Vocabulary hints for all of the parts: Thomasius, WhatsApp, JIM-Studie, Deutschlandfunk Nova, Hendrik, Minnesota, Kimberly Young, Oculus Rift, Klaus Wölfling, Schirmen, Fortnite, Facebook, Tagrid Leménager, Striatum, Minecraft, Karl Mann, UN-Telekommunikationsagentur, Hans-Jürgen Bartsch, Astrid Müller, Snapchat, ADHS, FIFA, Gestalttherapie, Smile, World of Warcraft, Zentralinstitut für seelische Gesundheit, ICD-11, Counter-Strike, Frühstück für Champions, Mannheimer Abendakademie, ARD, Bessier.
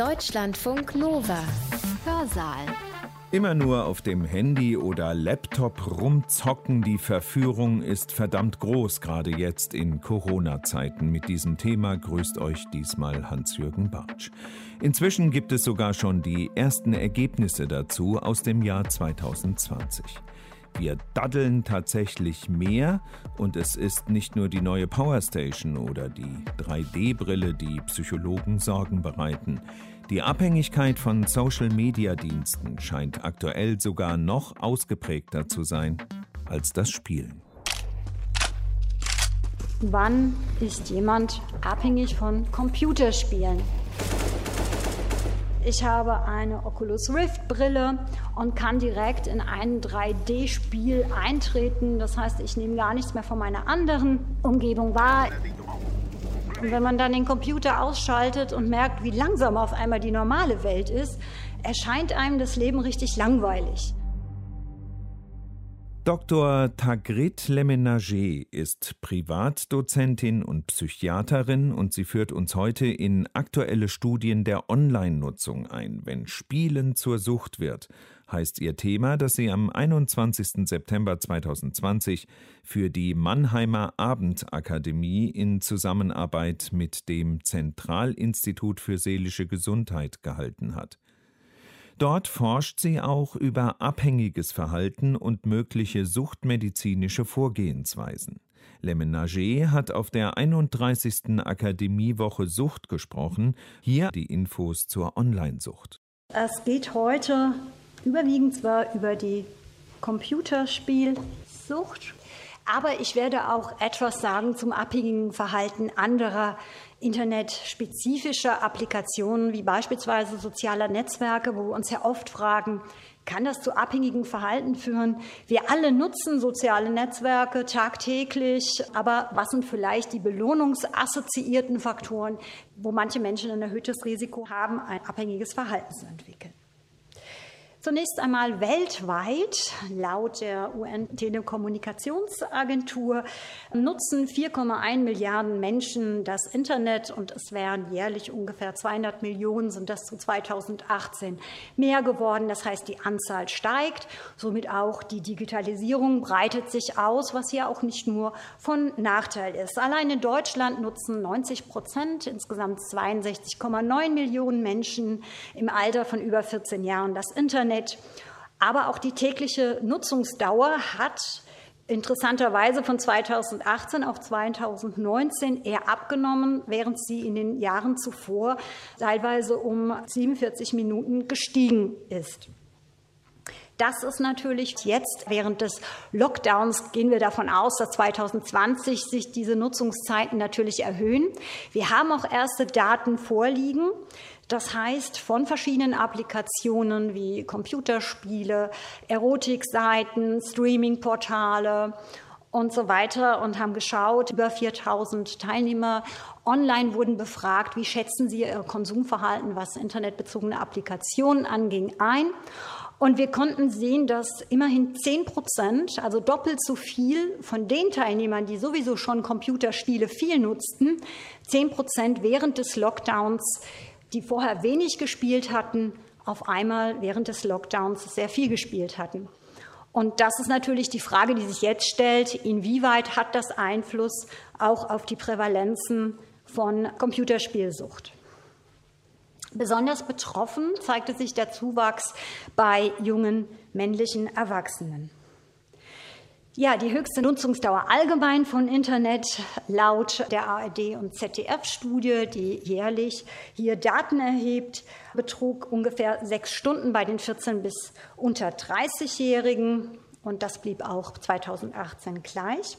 Deutschlandfunk Nova. Hörsaal. Immer nur auf dem Handy oder Laptop rumzocken, die Verführung ist verdammt groß, gerade jetzt in Corona-Zeiten. Mit diesem Thema grüßt euch diesmal Hans-Jürgen Bartsch. Inzwischen gibt es sogar schon die ersten Ergebnisse dazu aus dem Jahr 2020. Wir daddeln tatsächlich mehr und es ist nicht nur die neue Powerstation oder die 3D-Brille, die Psychologen Sorgen bereiten. Die Abhängigkeit von Social-Media-Diensten scheint aktuell sogar noch ausgeprägter zu sein als das Spielen. Wann ist jemand abhängig von Computerspielen? Ich habe eine Oculus Rift Brille und kann direkt in ein 3D-Spiel eintreten. Das heißt, ich nehme gar nichts mehr von meiner anderen Umgebung wahr. Und wenn man dann den Computer ausschaltet und merkt, wie langsam auf einmal die normale Welt ist, erscheint einem das Leben richtig langweilig. Dr. Tagrid Leménager ist Privatdozentin und Psychiaterin und sie führt uns heute in aktuelle Studien der Online-Nutzung ein. Wenn Spielen zur Sucht wird, heißt ihr Thema, das sie am 21. September 2020 für die Mannheimer Abendakademie in Zusammenarbeit mit dem Zentralinstitut für seelische Gesundheit gehalten hat. Dort forscht sie auch über abhängiges Verhalten und mögliche suchtmedizinische Vorgehensweisen. Leménager hat auf der 31. Akademiewoche Sucht gesprochen. Hier die Infos zur Online-Sucht. Es geht heute überwiegend zwar über die Computerspielsucht, aber ich werde auch etwas sagen zum abhängigen Verhalten anderer internetspezifischer Applikationen wie beispielsweise sozialer Netzwerke, wo wir uns ja oft fragen, kann das zu abhängigem Verhalten führen? Wir alle nutzen soziale Netzwerke tagtäglich, aber was sind vielleicht die belohnungsassoziierten Faktoren, wo manche Menschen ein erhöhtes Risiko haben, ein abhängiges Verhalten zu entwickeln? Zunächst einmal weltweit, laut der UN-Telekommunikationsagentur, nutzen 4,1 Milliarden Menschen das Internet und es wären jährlich ungefähr 200 Millionen, sind das zu 2018 mehr geworden. Das heißt, die Anzahl steigt, somit auch die Digitalisierung breitet sich aus, was ja auch nicht nur von Nachteil ist. Allein in Deutschland nutzen 90%, insgesamt 62,9 Millionen Menschen im Alter von über 14 Jahren das Internet. Aber auch die tägliche Nutzungsdauer hat interessanterweise von 2018 auf 2019 eher abgenommen, während sie in den Jahren zuvor teilweise um 47 Minuten gestiegen ist. Das ist natürlich jetzt während des Lockdowns, gehen wir davon aus, dass 2020 sich diese Nutzungszeiten natürlich erhöhen. Wir haben auch erste Daten vorliegen. Das heißt, von verschiedenen Applikationen wie Computerspiele, Erotikseiten, Streamingportale und so weiter und haben geschaut, über 4000 Teilnehmer online wurden befragt, wie schätzen sie ihr Konsumverhalten, was internetbezogene Applikationen anging, ein. Und wir konnten sehen, dass immerhin 10%, also doppelt so viel von den Teilnehmern, die sowieso schon Computerspiele viel nutzten, 10% während des Lockdowns, die vorher wenig gespielt hatten, auf einmal während des Lockdowns sehr viel gespielt hatten. Und das ist natürlich die Frage, die sich jetzt stellt, inwieweit hat das Einfluss auch auf die Prävalenzen von Computerspielsucht? Besonders betroffen zeigte sich der Zuwachs bei jungen männlichen Erwachsenen. Ja, die höchste Nutzungsdauer allgemein von Internet laut der ARD- und ZDF-Studie, die jährlich hier Daten erhebt, betrug ungefähr 6 Stunden bei den 14- bis unter 30-Jährigen. Und das blieb auch 2018 gleich.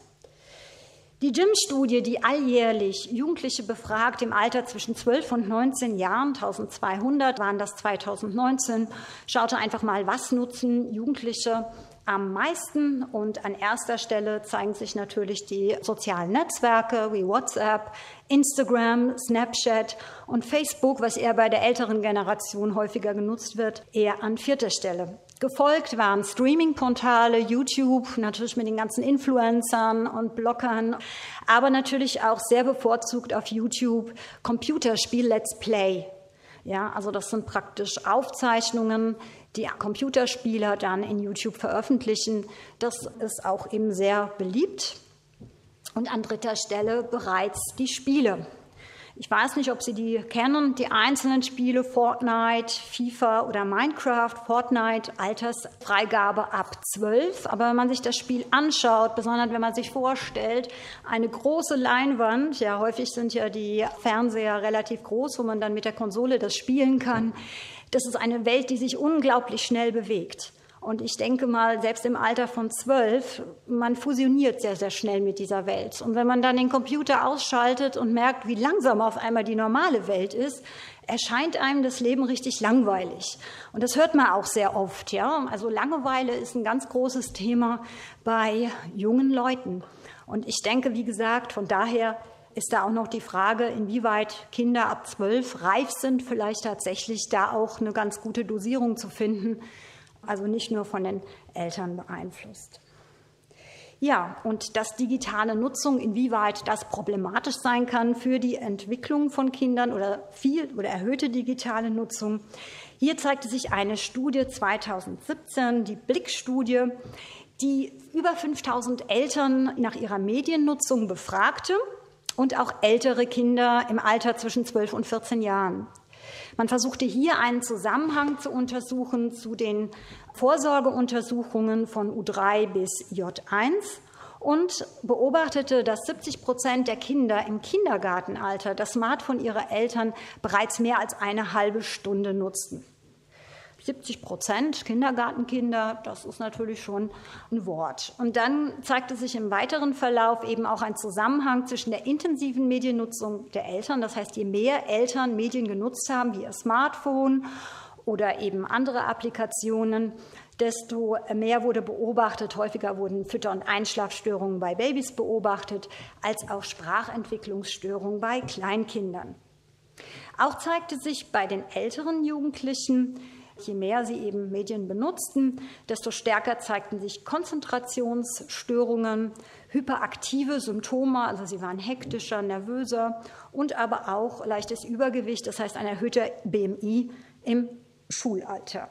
Die JIM-Studie, die alljährlich Jugendliche befragt im Alter zwischen 12 und 19 Jahren, 1200 waren das 2019, schaute einfach mal, was nutzen Jugendliche am meisten. Und an erster Stelle zeigen sich natürlich die sozialen Netzwerke wie WhatsApp, Instagram, Snapchat und Facebook, was eher bei der älteren Generation häufiger genutzt wird, eher an vierter Stelle. Gefolgt waren Streaming-Portale, YouTube, natürlich mit den ganzen Influencern und Bloggern, aber natürlich auch sehr bevorzugt auf YouTube Computerspiel-Let's Play. Ja, also das sind praktisch Aufzeichnungen, die Computerspieler dann in YouTube veröffentlichen. Das ist auch eben sehr beliebt. Und an dritter Stelle bereits die Spiele. Ich weiß nicht, ob Sie die kennen, die einzelnen Spiele, Fortnite, FIFA oder Minecraft. Fortnite, Altersfreigabe ab 12. Aber wenn man sich das Spiel anschaut, besonders wenn man sich vorstellt, eine große Leinwand, ja, häufig sind ja die Fernseher relativ groß, wo man dann mit der Konsole das spielen kann. Das ist eine Welt, die sich unglaublich schnell bewegt. Und ich denke mal, selbst im Alter von 12, man fusioniert sehr, sehr schnell mit dieser Welt. Und wenn man dann den Computer ausschaltet und merkt, wie langsam auf einmal die normale Welt ist, erscheint einem das Leben richtig langweilig. Und das hört man auch sehr oft. Ja? Also Langeweile ist ein ganz großes Thema bei jungen Leuten. Und ich denke, wie gesagt, von daher ist da auch noch die Frage, inwieweit Kinder ab 12 reif sind, vielleicht tatsächlich da auch eine ganz gute Dosierung zu finden. Also nicht nur von den Eltern beeinflusst. Ja, und dass digitale Nutzung, inwieweit das problematisch sein kann für die Entwicklung von Kindern oder viel oder erhöhte digitale Nutzung. Hier zeigte sich eine Studie 2017, die Blick-Studie, die über 5.000 Eltern nach ihrer Mediennutzung befragte und auch ältere Kinder im Alter zwischen 12 und 14 Jahren. Man versuchte hier einen Zusammenhang zu untersuchen zu den Vorsorgeuntersuchungen von U3 bis J1 und beobachtete, dass 70% der Kinder im Kindergartenalter das Smartphone ihrer Eltern bereits mehr als eine halbe Stunde nutzten. 70% Kindergartenkinder, das ist natürlich schon ein Wort. Und dann zeigte sich im weiteren Verlauf eben auch ein Zusammenhang zwischen der intensiven Mediennutzung der Eltern. Das heißt, je mehr Eltern Medien genutzt haben, wie ihr Smartphone oder eben andere Applikationen, desto mehr wurde beobachtet. Häufiger wurden Fütter- und Einschlafstörungen bei Babys beobachtet, als auch Sprachentwicklungsstörungen bei Kleinkindern. Auch zeigte sich bei den älteren Jugendlichen, je mehr sie eben Medien benutzten, desto stärker zeigten sich Konzentrationsstörungen, hyperaktive Symptome, also sie waren hektischer, nervöser und aber auch leichtes Übergewicht, das heißt ein erhöhter BMI im Schulalter.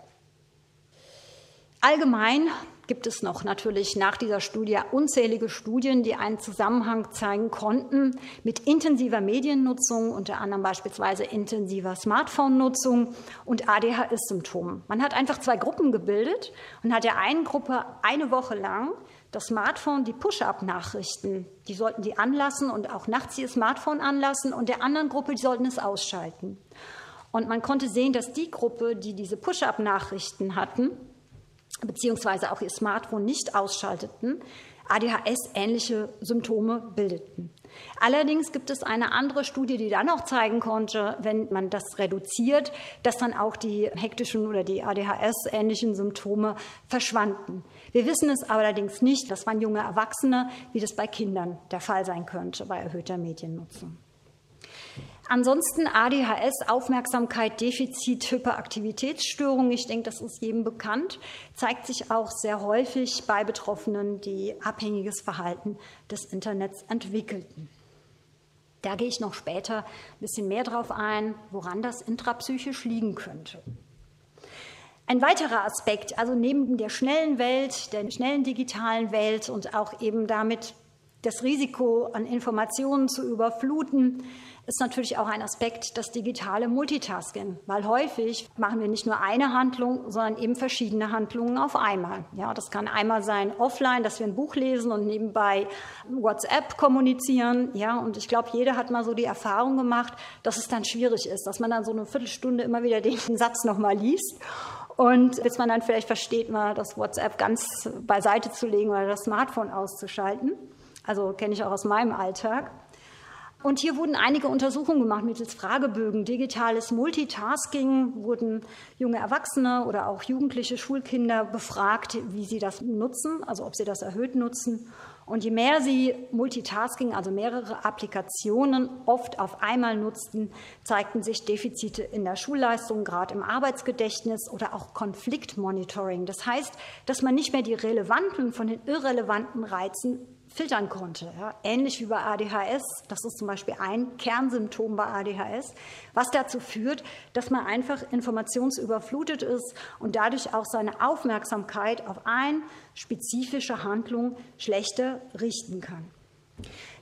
Allgemein gibt es noch natürlich nach dieser Studie unzählige Studien, die einen Zusammenhang zeigen konnten mit intensiver Mediennutzung, unter anderem beispielsweise intensiver Smartphone-Nutzung und ADHS-Symptomen. Man hat einfach zwei Gruppen gebildet und hat der einen Gruppe eine Woche lang das Smartphone, die Push-Up-Nachrichten, die sollten die anlassen und auch nachts ihr Smartphone anlassen, und der anderen Gruppe, die sollten es ausschalten. Und man konnte sehen, dass die Gruppe, die diese Push-Up-Nachrichten hatten, beziehungsweise auch ihr Smartphone nicht ausschalteten, ADHS-ähnliche Symptome bildeten. Allerdings gibt es eine andere Studie, die dann auch zeigen konnte, wenn man das reduziert, dass dann auch die hektischen oder die ADHS-ähnlichen Symptome verschwanden. Wir wissen es allerdings nicht, das waren junge Erwachsene, wie das bei Kindern der Fall sein könnte bei erhöhter Mediennutzung. Ansonsten ADHS, Aufmerksamkeit, Defizit, Hyperaktivitätsstörung, ich denke, das ist jedem bekannt, zeigt sich auch sehr häufig bei Betroffenen, die abhängiges Verhalten des Internets entwickelten. Da gehe ich noch später ein bisschen mehr drauf ein, woran das intrapsychisch liegen könnte. Ein weiterer Aspekt, also neben der schnellen Welt, der schnellen digitalen Welt und auch eben damit das Risiko, an Informationen zu überfluten, ist natürlich auch ein Aspekt, das digitale Multitasking, weil häufig machen wir nicht nur eine Handlung, sondern eben verschiedene Handlungen auf einmal. Ja, das kann einmal sein offline, dass wir ein Buch lesen und nebenbei WhatsApp kommunizieren. Ja, und ich glaube, jeder hat mal so die Erfahrung gemacht, dass es dann schwierig ist, dass man dann so eine Viertelstunde immer wieder den Satz nochmal liest. Und bis man dann vielleicht versteht, mal das WhatsApp ganz beiseite zu legen oder das Smartphone auszuschalten. Also kenne ich auch aus meinem Alltag. Und hier wurden einige Untersuchungen gemacht mittels Fragebögen. Digitales Multitasking wurden junge Erwachsene oder auch jugendliche Schulkinder befragt, wie sie das nutzen, also ob sie das erhöht nutzen. Und je mehr sie Multitasking, also mehrere Applikationen, oft auf einmal nutzten, zeigten sich Defizite in der Schulleistung, gerade im Arbeitsgedächtnis oder auch Konfliktmonitoring. Das heißt, dass man nicht mehr die relevanten von den irrelevanten Reizen filtern konnte. Ja, ähnlich wie bei ADHS, das ist zum Beispiel ein Kernsymptom bei ADHS, was dazu führt, dass man einfach informationsüberflutet ist und dadurch auch seine Aufmerksamkeit auf eine spezifische Handlung schlechter richten kann.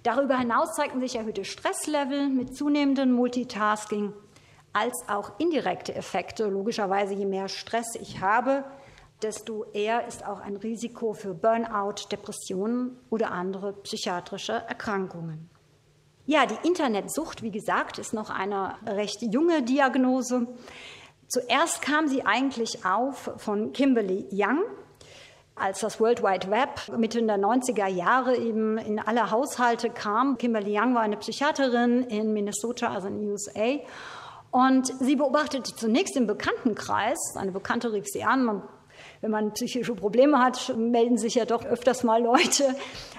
Darüber hinaus zeigten sich erhöhte Stresslevel mit zunehmendem Multitasking als auch indirekte Effekte. Logischerweise, je mehr Stress ich habe, desto eher ist auch ein Risiko für Burnout, Depressionen oder andere psychiatrische Erkrankungen. Ja, die Internetsucht, wie gesagt, ist noch eine recht junge Diagnose. Zuerst kam sie eigentlich auf von Kimberly Young, als das World Wide Web Mitte der 90er Jahre eben in alle Haushalte kam. Kimberly Young war eine Psychiaterin in Minnesota, also in den USA. Und sie beobachtete zunächst im Bekanntenkreis, eine Bekannte rief sie an, wenn man psychische Probleme hat, melden sich ja doch öfters mal Leute,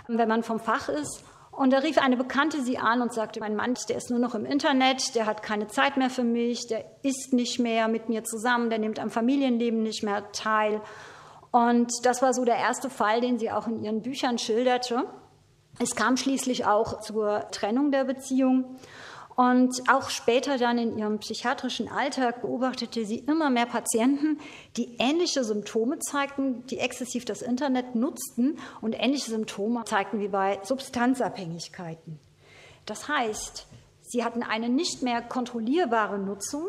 wenn man vom Fach ist. Und da rief eine Bekannte sie an und sagte, mein Mann, der ist nur noch im Internet, der hat keine Zeit mehr für mich, der isst nicht mehr mit mir zusammen, der nimmt am Familienleben nicht mehr teil. Und das war so der erste Fall, den sie auch in ihren Büchern schilderte. Es kam schließlich auch zur Trennung der Beziehung. Und auch später dann in ihrem psychiatrischen Alltag beobachtete sie immer mehr Patienten, die ähnliche Symptome zeigten, die exzessiv das Internet nutzten und ähnliche Symptome zeigten wie bei Substanzabhängigkeiten. Das heißt, sie hatten eine nicht mehr kontrollierbare Nutzung.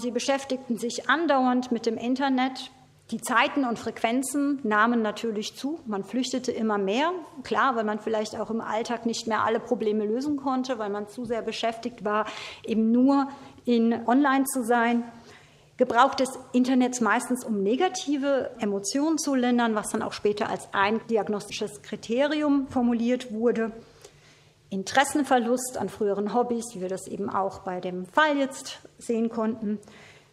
Sie beschäftigten sich andauernd mit dem Internet. Die Zeiten und Frequenzen nahmen natürlich zu. Man flüchtete immer mehr. Klar, weil man vielleicht auch im Alltag nicht mehr alle Probleme lösen konnte, weil man zu sehr beschäftigt war, eben nur online zu sein. Gebrauch des Internets meistens, um negative Emotionen zu lindern, was dann auch später als ein diagnostisches Kriterium formuliert wurde. Interessenverlust an früheren Hobbys, wie wir das eben auch bei dem Fall jetzt sehen konnten.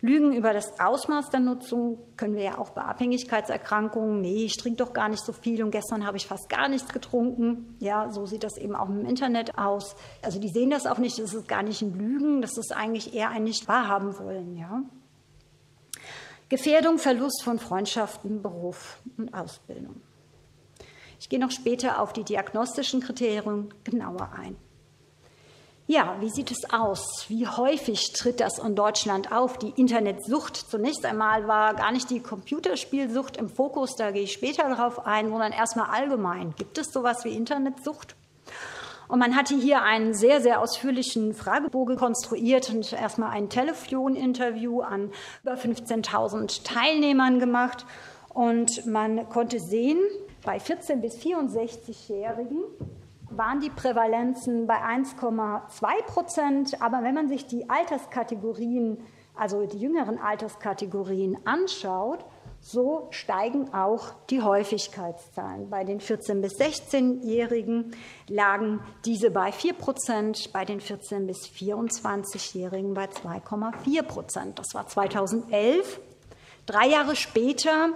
Lügen über das Ausmaß der Nutzung können wir ja auch bei Abhängigkeitserkrankungen. Nee, ich trinke doch gar nicht so viel und gestern habe ich fast gar nichts getrunken. Ja, so sieht das eben auch im Internet aus. Also die sehen das auch nicht, das ist gar nicht ein Lügen, das ist eigentlich eher ein Nicht-Wahrhaben-Wollen. Ja. Gefährdung, Verlust von Freundschaften, Beruf und Ausbildung. Ich gehe noch später auf die diagnostischen Kriterien genauer ein. Ja, wie sieht es aus? Wie häufig tritt das in Deutschland auf? Die Internetsucht zunächst einmal war gar nicht die Computerspielsucht im Fokus, da gehe ich später darauf ein, sondern erstmal allgemein. Gibt es sowas wie Internetsucht? Und man hatte hier einen sehr, sehr ausführlichen Fragebogen konstruiert und erstmal ein Telefoninterview an über 15.000 Teilnehmern gemacht. Und man konnte sehen, bei 14- bis 64-Jährigen waren die Prävalenzen bei 1,2%. Aber wenn man sich die Alterskategorien, also die jüngeren Alterskategorien anschaut, so steigen auch die Häufigkeitszahlen. Bei den 14- bis 16-Jährigen lagen diese bei 4%, bei den 14- bis 24-Jährigen bei 2,4%. Das war 2011. 3 Jahre später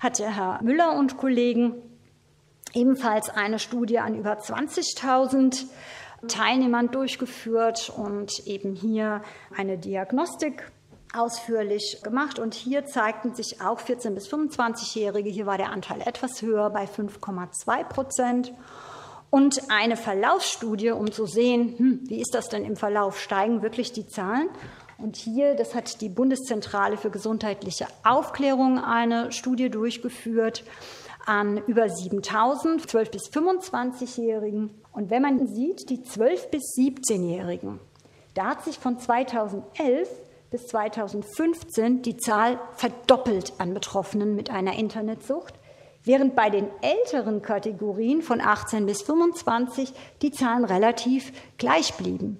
hatte Herr Müller und Kollegen ebenfalls eine Studie an über 20.000 Teilnehmern durchgeführt und eben hier eine Diagnostik ausführlich gemacht. Und hier zeigten sich auch 14- bis 25-Jährige, hier war der Anteil etwas höher bei 5,2%. Und eine Verlaufsstudie, um zu sehen, wie ist das denn im Verlauf, steigen wirklich die Zahlen? Und hier, das hat die Bundeszentrale für gesundheitliche Aufklärung eine Studie durchgeführt, an über 7.000 12- bis 25-Jährigen. Und wenn man sieht, die 12- bis 17-Jährigen, da hat sich von 2011 bis 2015 die Zahl verdoppelt an Betroffenen mit einer Internetsucht, während bei den älteren Kategorien von 18 bis 25 die Zahlen relativ gleich blieben.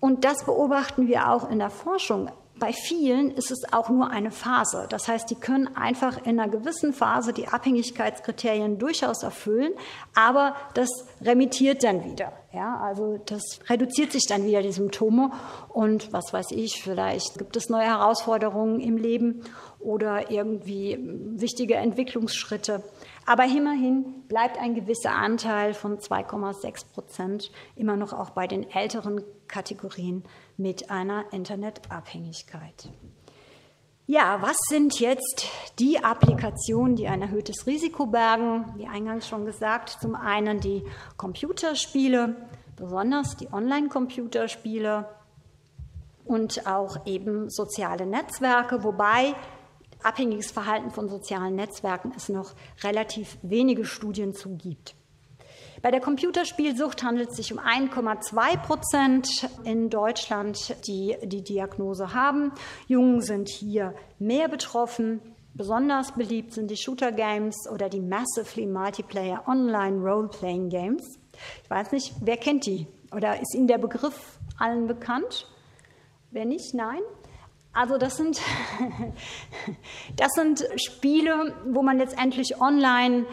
Und das beobachten wir auch in der Forschung. Bei vielen ist es auch nur eine Phase. Das heißt, die können einfach in einer gewissen Phase die Abhängigkeitskriterien durchaus erfüllen, aber das remittiert dann wieder. Ja, also das reduziert sich dann wieder, die Symptome. Und was weiß ich, vielleicht gibt es neue Herausforderungen im Leben oder irgendwie wichtige Entwicklungsschritte. Aber immerhin bleibt ein gewisser Anteil von 2,6% immer noch auch bei den älteren Kategorien mit einer Internetabhängigkeit. Ja, was sind jetzt die Applikationen, die ein erhöhtes Risiko bergen? Wie eingangs schon gesagt, zum einen die Computerspiele, besonders die Online-Computerspiele und auch eben soziale Netzwerke, wobei abhängiges Verhalten von sozialen Netzwerken es noch relativ wenige Studien zu gibt. Bei der Computerspielsucht handelt es sich um 1,2% in Deutschland, die die Diagnose haben. Jungen sind hier mehr betroffen. Besonders beliebt sind die Shooter-Games oder die Massively Multiplayer Online Role-Playing Games. Ich weiß nicht, wer kennt die? Oder ist Ihnen der Begriff allen bekannt? Wer nicht? Nein? Also das sind Spiele, wo man letztendlich online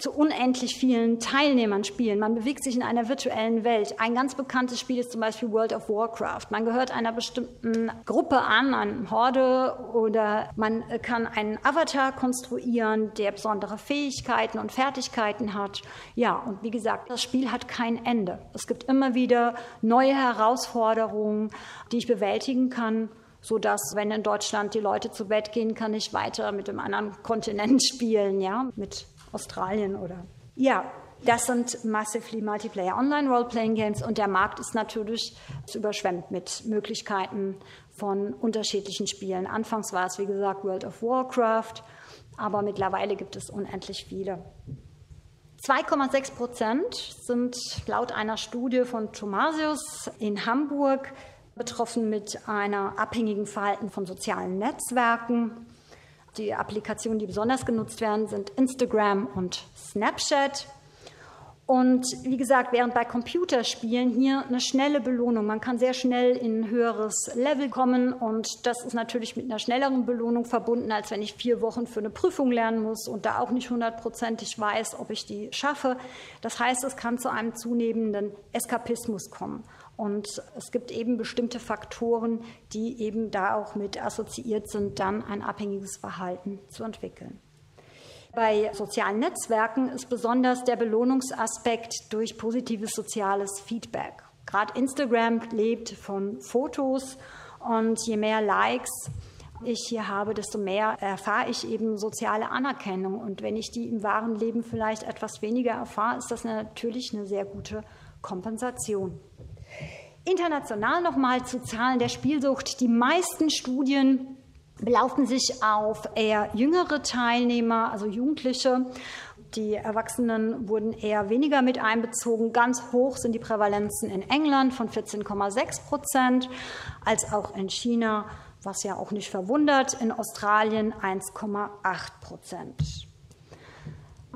zu unendlich vielen Teilnehmern spielen. Man bewegt sich in einer virtuellen Welt. Ein ganz bekanntes Spiel ist zum Beispiel World of Warcraft. Man gehört einer bestimmten Gruppe an, einer Horde, oder man kann einen Avatar konstruieren, der besondere Fähigkeiten und Fertigkeiten hat. Ja, und wie gesagt, das Spiel hat kein Ende. Es gibt immer wieder neue Herausforderungen, die ich bewältigen kann, sodass, wenn in Deutschland die Leute zu Bett gehen, kann ich weiter mit dem anderen Kontinent spielen, ja, mit Australien oder... Ja, das sind Massively Multiplayer Online Role-Playing Games und der Markt ist natürlich überschwemmt mit Möglichkeiten von unterschiedlichen Spielen. Anfangs war es, wie gesagt, World of Warcraft, aber mittlerweile gibt es unendlich viele. 2,6% sind laut einer Studie von Thomasius in Hamburg betroffen mit einer abhängigen Verhalten von sozialen Netzwerken. Die Applikationen, die besonders genutzt werden, sind Instagram und Snapchat. Und wie gesagt, während bei Computerspielen hier eine schnelle Belohnung. Man kann sehr schnell in ein höheres Level kommen und das ist natürlich mit einer schnelleren Belohnung verbunden, als wenn ich 4 Wochen für eine Prüfung lernen muss und da auch nicht hundertprozentig weiß, ob ich die schaffe. Das heißt, es kann zu einem zunehmenden Eskapismus kommen. Und es gibt eben bestimmte Faktoren, die eben da auch mit assoziiert sind, dann ein abhängiges Verhalten zu entwickeln. Bei sozialen Netzwerken ist besonders der Belohnungsaspekt durch positives soziales Feedback. Gerade Instagram lebt von Fotos und je mehr Likes ich hier habe, desto mehr erfahre ich eben soziale Anerkennung. Und wenn ich die im wahren Leben vielleicht etwas weniger erfahre, ist das natürlich eine sehr gute Kompensation. International nochmal zu Zahlen der Spielsucht. Die meisten Studien belaufen sich auf eher jüngere Teilnehmer, also Jugendliche. Die Erwachsenen wurden eher weniger mit einbezogen. Ganz hoch sind die Prävalenzen in England von 14,6%, als auch in China, was ja auch nicht verwundert, in Australien 1,8%.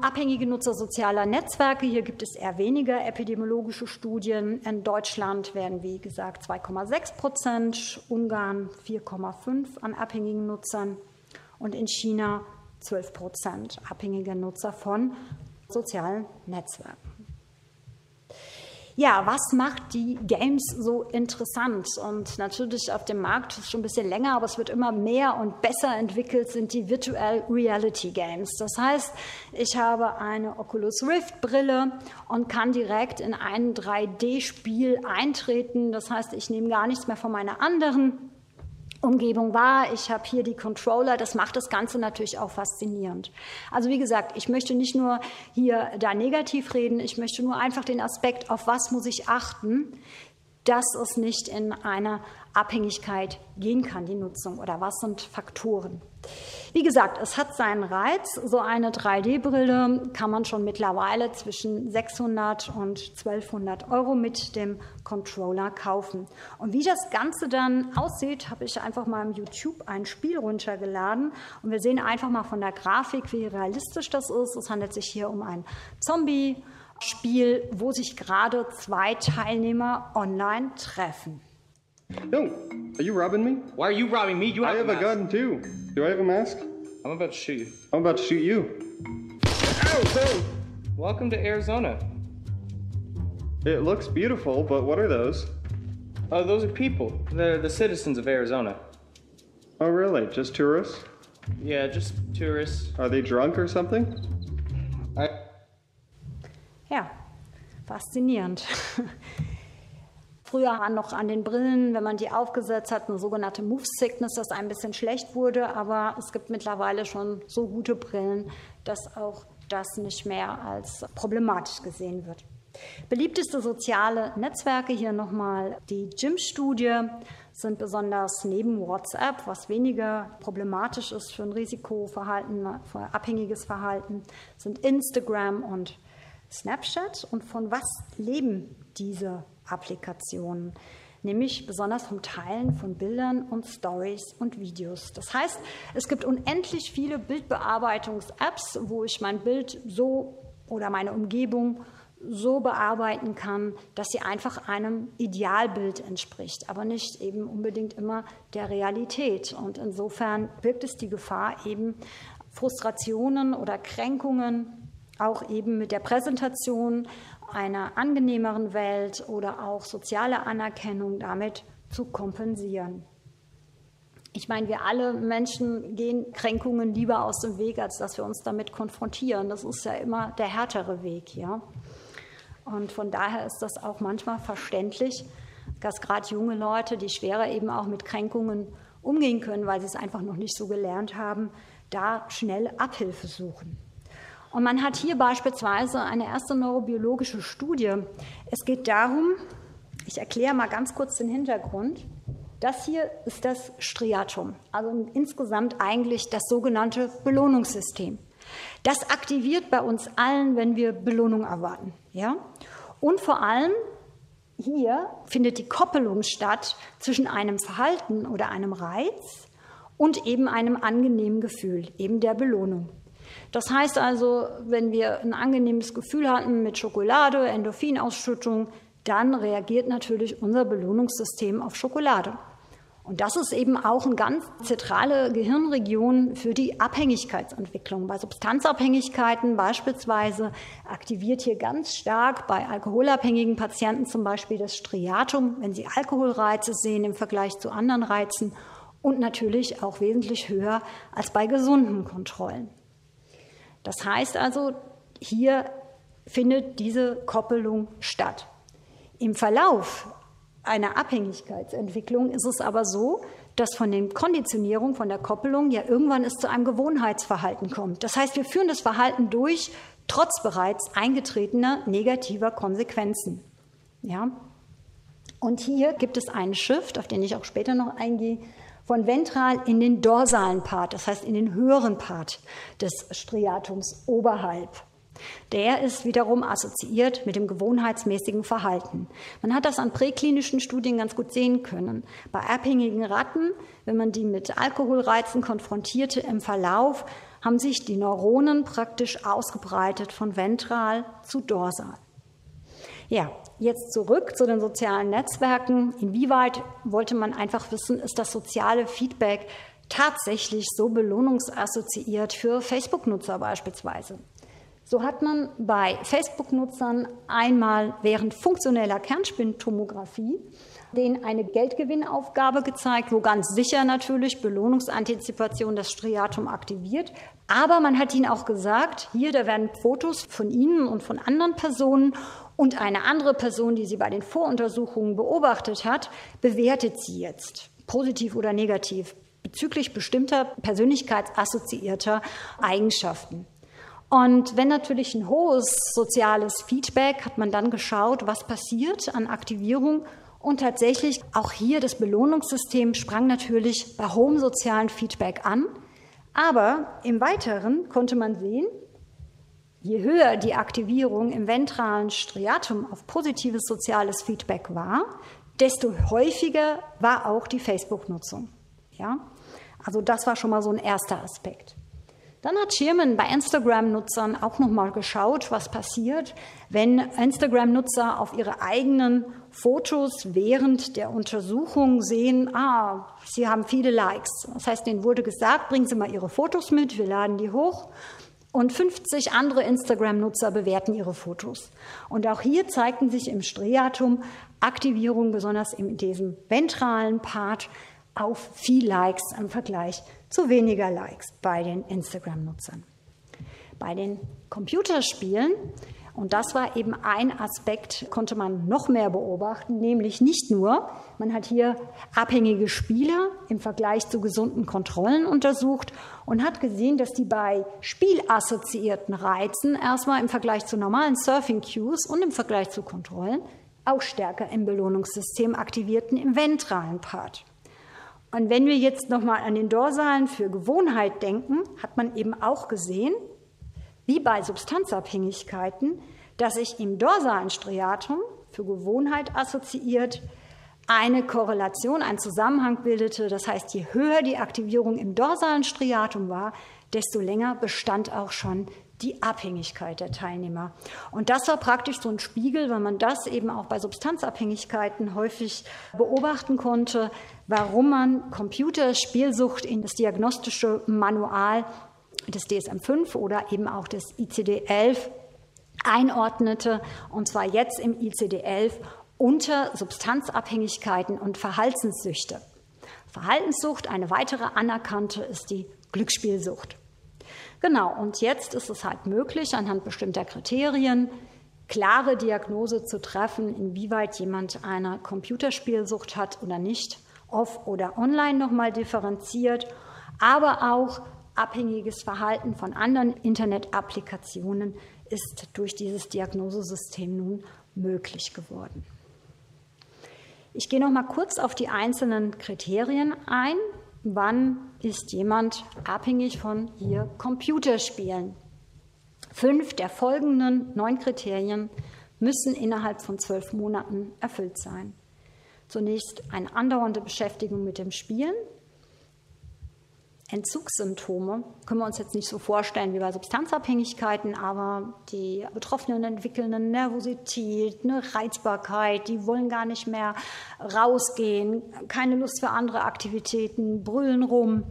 Abhängige Nutzer sozialer Netzwerke, hier gibt es eher weniger epidemiologische Studien. In Deutschland werden, wie gesagt, 2,6%, Ungarn 4,5% an abhängigen Nutzern und in China 12% abhängige Nutzer von sozialen Netzwerken. Ja, was macht die Games so interessant? Und natürlich auf dem Markt ist schon ein bisschen länger, aber es wird immer mehr und besser entwickelt, sind die Virtual Reality Games. Das heißt, ich habe eine Oculus Rift Brille und kann direkt in ein 3D-Spiel eintreten. Das heißt, ich nehme gar nichts mehr von meiner anderen Umgebung war. Ich habe hier die Controller. Das macht das Ganze natürlich auch faszinierend. Also wie gesagt, ich möchte nicht nur hier da negativ reden. Ich möchte nur einfach den Aspekt, auf was muss ich achten, dass es nicht in eine Abhängigkeit gehen kann, die Nutzung. Oder was sind Faktoren? Wie gesagt, es hat seinen Reiz. So eine 3D-Brille kann man schon mittlerweile zwischen 600 und 1200 Euro mit dem Controller kaufen. Und wie das Ganze dann aussieht, habe ich einfach mal im YouTube ein Spiel runtergeladen. Und wir sehen einfach mal von der Grafik, wie realistisch das ist. Es handelt sich hier um ein Zombie-Spiel, wo sich gerade 2 Teilnehmer online treffen. No, are you robbing me? Why are you robbing me? You have a mask. I have a gun too. Do I have a mask? I'm about to shoot you. I'm about to shoot you. Ow, no. Welcome to Arizona. It looks beautiful, but what are those? Oh, those are people. They're the citizens of Arizona. Oh, really? Just tourists? Yeah, just tourists. Are they drunk or something? Ja, faszinierend. früher noch an den Brillen, wenn man die aufgesetzt hat, eine sogenannte Move Sickness, dass einem ein bisschen schlecht wurde. Aber es gibt mittlerweile schon so gute Brillen, dass auch das nicht mehr als problematisch gesehen wird. Beliebteste soziale Netzwerke, hier nochmal die JIM-Studie, sind besonders neben WhatsApp, was weniger problematisch ist für ein Risikoverhalten, für abhängiges Verhalten, sind Instagram und Snapchat. Und von was leben diese Applikationen? Nämlich besonders vom Teilen von Bildern und Stories und Videos. Das heißt, es gibt unendlich viele Bildbearbeitungs-Apps, wo ich mein Bild so oder meine Umgebung so bearbeiten kann, dass sie einfach einem Idealbild entspricht, aber nicht eben unbedingt immer der Realität. Und insofern birgt es die Gefahr, eben Frustrationen oder Kränkungen auch eben mit der Präsentation einer angenehmeren Welt oder auch soziale Anerkennung damit zu kompensieren. Ich meine, wir alle Menschen gehen Kränkungen lieber aus dem Weg, als dass wir uns damit konfrontieren. Das ist ja immer der härtere Weg, ja. Und von daher ist das auch manchmal verständlich, dass gerade junge Leute, die schwerer eben auch mit Kränkungen umgehen können, weil sie es einfach noch nicht so gelernt haben, da schnell Abhilfe suchen. Und man hat hier beispielsweise eine erste neurobiologische Studie. Es geht darum, ich erkläre mal ganz kurz den Hintergrund. Das hier ist das Striatum, also insgesamt eigentlich das sogenannte Belohnungssystem. Das aktiviert bei uns allen, wenn wir Belohnung erwarten. Ja? Und vor allem hier findet die Koppelung statt zwischen einem Verhalten oder einem Reiz und eben einem angenehmen Gefühl, eben der Belohnung. Das heißt also, wenn wir ein angenehmes Gefühl hatten mit Schokolade, Endorphinausschüttung, dann reagiert natürlich unser Belohnungssystem auf Schokolade. Und das ist eben auch eine ganz zentrale Gehirnregion für die Abhängigkeitsentwicklung. Bei Substanzabhängigkeiten beispielsweise aktiviert hier ganz stark bei alkoholabhängigen Patienten zum Beispiel das Striatum, wenn sie Alkoholreize sehen im Vergleich zu anderen Reizen, und natürlich auch wesentlich höher als bei gesunden Kontrollen. Das heißt also, hier findet diese Koppelung statt. Im Verlauf einer Abhängigkeitsentwicklung ist es aber so, dass von der Konditionierung, von der Koppelung ja irgendwann es zu einem Gewohnheitsverhalten kommt. Das heißt, wir führen das Verhalten durch, trotz bereits eingetretener negativer Konsequenzen. Ja? Und hier gibt es einen Shift, auf den ich auch später noch eingehe, von ventral in den dorsalen Part, das heißt in den höheren Part des Striatums oberhalb. Der ist wiederum assoziiert mit dem gewohnheitsmäßigen Verhalten. Man hat das an präklinischen Studien ganz gut sehen können. Bei abhängigen Ratten, wenn man die mit Alkoholreizen konfrontierte im Verlauf, haben sich die Neuronen praktisch ausgebreitet von ventral zu dorsal. Ja, jetzt zurück zu den sozialen Netzwerken. Inwieweit wollte man einfach wissen, ist das soziale Feedback tatsächlich so belohnungsassoziiert für Facebook-Nutzer beispielsweise? So hat man bei Facebook-Nutzern einmal während funktioneller Kernspintomographie denen eine Geldgewinnaufgabe gezeigt, wo ganz sicher natürlich Belohnungsantizipation das Striatum aktiviert. Aber man hat ihnen auch gesagt, hier, da werden Fotos von Ihnen und von anderen Personen, und eine andere Person, die sie bei den Voruntersuchungen beobachtet hat, bewertet sie jetzt, positiv oder negativ, bezüglich bestimmter persönlichkeitsassoziierter Eigenschaften. Und wenn natürlich ein hohes soziales Feedback, hat man dann geschaut, was passiert an Aktivierung. Und tatsächlich auch hier das Belohnungssystem sprang natürlich bei hohem sozialen Feedback an. Aber im Weiteren konnte man sehen, je höher die Aktivierung im ventralen Striatum auf positives soziales Feedback war, desto häufiger war auch die Facebook-Nutzung. Ja? Also das war schon mal so ein erster Aspekt. Dann hat Schirmen bei Instagram-Nutzern auch nochmal geschaut, was passiert, wenn Instagram-Nutzer auf ihre eigenen Fotos während der Untersuchung sehen, sie haben viele Likes. Das heißt, denen wurde gesagt, bringen Sie mal Ihre Fotos mit, wir laden die hoch. Und 50 andere Instagram-Nutzer bewerten ihre Fotos. Und auch hier zeigten sich im Striatum Aktivierungen, besonders in diesem ventralen Part, auf viel Likes im Vergleich zu weniger Likes bei den Instagram-Nutzern. Bei den Computerspielen Und das war eben ein Aspekt, konnte man noch mehr beobachten, nämlich nicht nur, man hat hier abhängige Spieler im Vergleich zu gesunden Kontrollen untersucht und hat gesehen, dass die bei spielassoziierten Reizen erstmal im Vergleich zu normalen Surfing-Cues und im Vergleich zu Kontrollen auch stärker im Belohnungssystem aktivierten im ventralen Part. Und wenn wir jetzt nochmal an den dorsalen für Gewohnheit denken, hat man eben auch gesehen, wie bei Substanzabhängigkeiten, dass sich im dorsalen Striatum, für Gewohnheit assoziiert, eine Korrelation, ein Zusammenhang bildete. Das heißt, je höher die Aktivierung im dorsalen Striatum war, desto länger bestand auch schon die Abhängigkeit der Teilnehmer. Und das war praktisch so ein Spiegel, weil man das eben auch bei Substanzabhängigkeiten häufig beobachten konnte, warum man Computerspielsucht in das diagnostische Manual des DSM-5 oder eben auch des ICD-11 einordnete, und zwar jetzt im ICD-11 unter Substanzabhängigkeiten und Verhaltenssüchte. Verhaltenssucht, eine weitere anerkannte, ist die Glücksspielsucht. Genau, und jetzt ist es halt möglich, anhand bestimmter Kriterien klare Diagnose zu treffen, inwieweit jemand eine Computerspielsucht hat oder nicht, off oder online nochmal differenziert, aber auch abhängiges Verhalten von anderen Internet-Applikationen ist durch dieses Diagnosesystem nun möglich geworden. Ich gehe noch mal kurz auf die einzelnen Kriterien ein. Wann ist jemand abhängig von hier Computerspielen? 5 der folgenden 9 Kriterien müssen innerhalb von 12 Monaten erfüllt sein. Zunächst eine andauernde Beschäftigung mit dem Spielen. Entzugssymptome können wir uns jetzt nicht so vorstellen wie bei Substanzabhängigkeiten, aber die Betroffenen entwickeln eine Nervosität, eine Reizbarkeit, die wollen gar nicht mehr rausgehen, keine Lust für andere Aktivitäten, brüllen rum.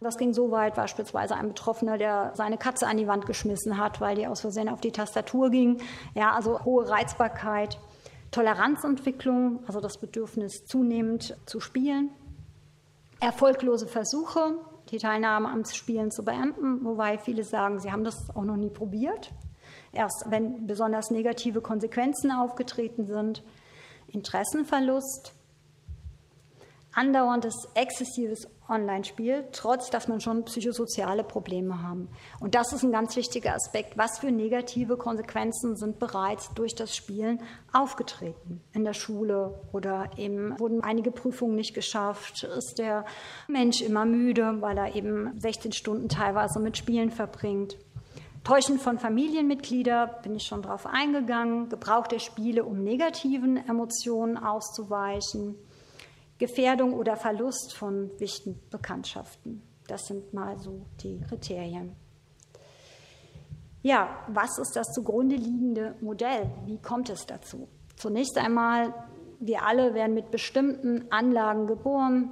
Das ging so weit, beispielsweise ein Betroffener, der seine Katze an die Wand geschmissen hat, weil die aus Versehen auf die Tastatur ging. Ja, also hohe Reizbarkeit, Toleranzentwicklung, also das Bedürfnis zunehmend zu spielen, erfolglose Versuche, die Teilnahme am Spielen zu beenden, wobei viele sagen, sie haben das auch noch nie probiert. Erst wenn besonders negative Konsequenzen aufgetreten sind. Interessenverlust, andauerndes exzessives Online-Spiel, trotz dass man schon psychosoziale Probleme haben. Und das ist ein ganz wichtiger Aspekt. Was für negative Konsequenzen sind bereits durch das Spielen aufgetreten? In der Schule oder eben wurden einige Prüfungen nicht geschafft? Ist der Mensch immer müde, weil er eben 16 Stunden teilweise mit Spielen verbringt? Täuschen von Familienmitgliedern, bin ich schon drauf eingegangen. Gebrauch der Spiele, um negativen Emotionen auszuweichen. Gefährdung oder Verlust von wichtigen Bekanntschaften. Das sind mal so die Kriterien. Ja, was ist das zugrunde liegende Modell? Wie kommt es dazu? Zunächst einmal, wir alle werden mit bestimmten Anlagen geboren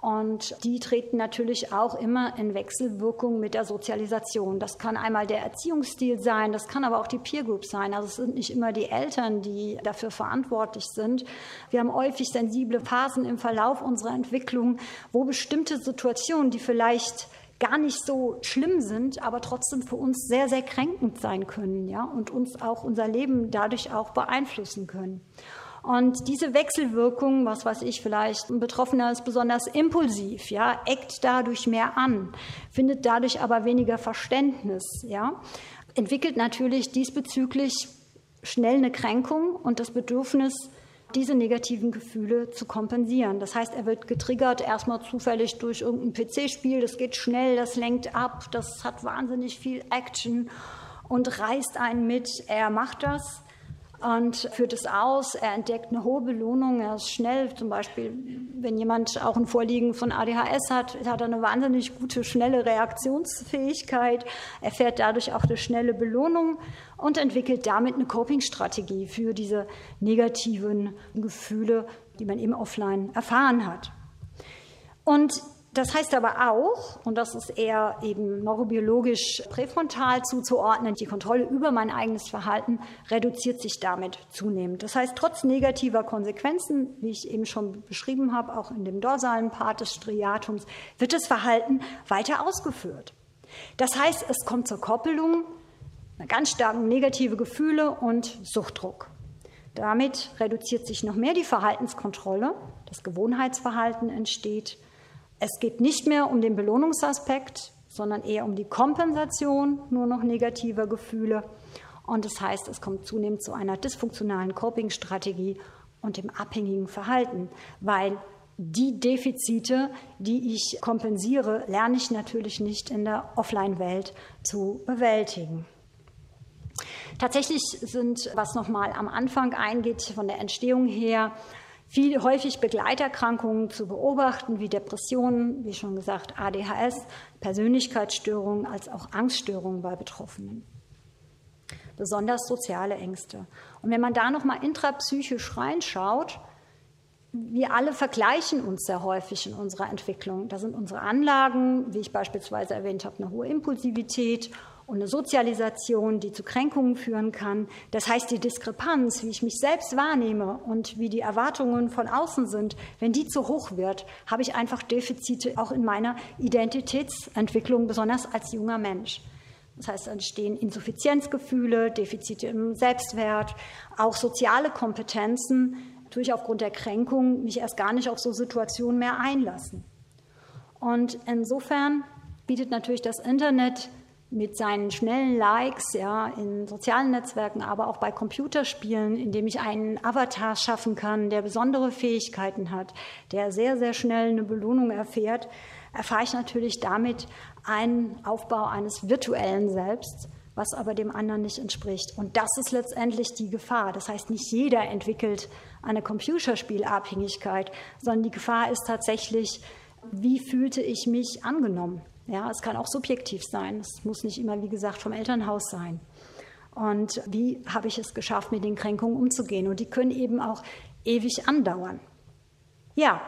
und die treten natürlich auch immer in Wechselwirkung mit der Sozialisation. Das kann einmal der Erziehungsstil sein, das kann aber auch die Peer Group sein. Also es sind nicht immer die Eltern, die dafür verantwortlich sind. Wir haben häufig sensible Phasen im Verlauf unserer Entwicklung, wo bestimmte Situationen, die vielleicht gar nicht so schlimm sind, aber trotzdem für uns sehr, sehr kränkend sein können, ja, und uns auch unser Leben dadurch auch beeinflussen können. Und diese Wechselwirkung, was weiß ich, vielleicht ein Betroffener ist besonders impulsiv, ja, eckt dadurch mehr an, findet dadurch aber weniger Verständnis, ja, entwickelt natürlich diesbezüglich schnell eine Kränkung und das Bedürfnis, diese negativen Gefühle zu kompensieren. Das heißt, er wird getriggert, erstmal zufällig durch irgendein PC-Spiel, das geht schnell, das lenkt ab, das hat wahnsinnig viel Action und reißt einen mit, er macht das. Und führt es aus, er entdeckt eine hohe Belohnung, er ist schnell, zum Beispiel, wenn jemand auch ein Vorliegen von ADHS hat, hat er eine wahnsinnig gute, schnelle Reaktionsfähigkeit, erfährt dadurch auch eine schnelle Belohnung und entwickelt damit eine Coping-Strategie für diese negativen Gefühle, die man eben offline erfahren hat. Und das heißt aber auch, und das ist eher eben neurobiologisch präfrontal zuzuordnen, die Kontrolle über mein eigenes Verhalten reduziert sich damit zunehmend. Das heißt, trotz negativer Konsequenzen, wie ich eben schon beschrieben habe, auch in dem dorsalen Part des Striatums, wird das Verhalten weiter ausgeführt. Das heißt, es kommt zur Koppelung ganz starken negative Gefühle und Suchtdruck. Damit reduziert sich noch mehr die Verhaltenskontrolle, das Gewohnheitsverhalten entsteht. Es geht nicht mehr um den Belohnungsaspekt, sondern eher um die Kompensation nur noch negativer Gefühle. Und das heißt, es kommt zunehmend zu einer dysfunktionalen Coping-Strategie und dem abhängigen Verhalten, weil die Defizite, die ich kompensiere, lerne ich natürlich nicht in der Offline-Welt zu bewältigen. Tatsächlich sind, was nochmal am Anfang eingeht, von der Entstehung her, häufig Begleiterkrankungen zu beobachten, wie Depressionen, wie schon gesagt, ADHS, Persönlichkeitsstörungen als auch Angststörungen bei Betroffenen. Besonders soziale Ängste. Und wenn man da nochmal intrapsychisch reinschaut, wir alle vergleichen uns sehr häufig in unserer Entwicklung. Da sind unsere Anlagen, wie ich beispielsweise erwähnt habe, eine hohe Impulsivität und eine Sozialisation, die zu Kränkungen führen kann. Das heißt, die Diskrepanz, wie ich mich selbst wahrnehme und wie die Erwartungen von außen sind, wenn die zu hoch wird, habe ich einfach Defizite auch in meiner Identitätsentwicklung, besonders als junger Mensch. Das heißt, entstehen Insuffizienzgefühle, Defizite im Selbstwert, auch soziale Kompetenzen, natürlich aufgrund der Kränkung mich erst gar nicht auf so Situationen mehr einlassen. Und insofern bietet natürlich das Internet mit seinen schnellen Likes, ja, in sozialen Netzwerken, aber auch bei Computerspielen, indem ich einen Avatar schaffen kann, der besondere Fähigkeiten hat, der sehr, sehr schnell eine Belohnung erfährt, erfahre ich natürlich damit einen Aufbau eines virtuellen Selbst, was aber dem anderen nicht entspricht. Und das ist letztendlich die Gefahr. Das heißt, nicht jeder entwickelt eine Computerspielabhängigkeit, sondern die Gefahr ist tatsächlich, wie fühlte ich mich angenommen? Ja, es kann auch subjektiv sein. Es muss nicht immer, wie gesagt, vom Elternhaus sein. Und wie habe ich es geschafft, mit den Kränkungen umzugehen? Und die können eben auch ewig andauern. Ja,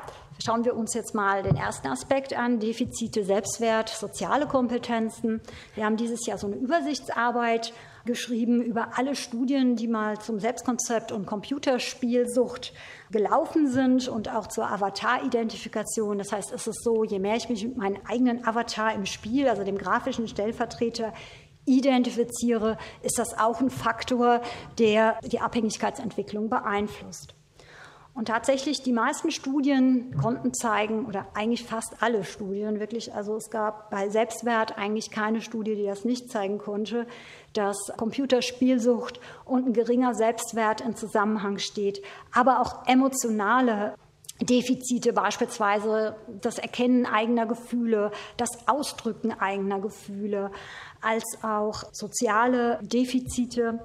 schauen wir uns jetzt mal den ersten Aspekt an, Defizite, Selbstwert, soziale Kompetenzen. Wir haben dieses Jahr so eine Übersichtsarbeit geschrieben über alle Studien, die mal zum Selbstkonzept und Computerspielsucht gelaufen sind und auch zur Avatar-Identifikation. Das heißt, es ist so, je mehr ich mich mit meinem eigenen Avatar im Spiel, also dem grafischen Stellvertreter, identifiziere, ist das auch ein Faktor, der die Abhängigkeitsentwicklung beeinflusst. Und tatsächlich, die meisten Studien konnten zeigen, oder eigentlich fast alle Studien wirklich, also es gab bei Selbstwert eigentlich keine Studie, die das nicht zeigen konnte, dass Computerspielsucht und ein geringer Selbstwert in Zusammenhang steht, aber auch emotionale Defizite, beispielsweise das Erkennen eigener Gefühle, das Ausdrücken eigener Gefühle, als auch soziale Defizite.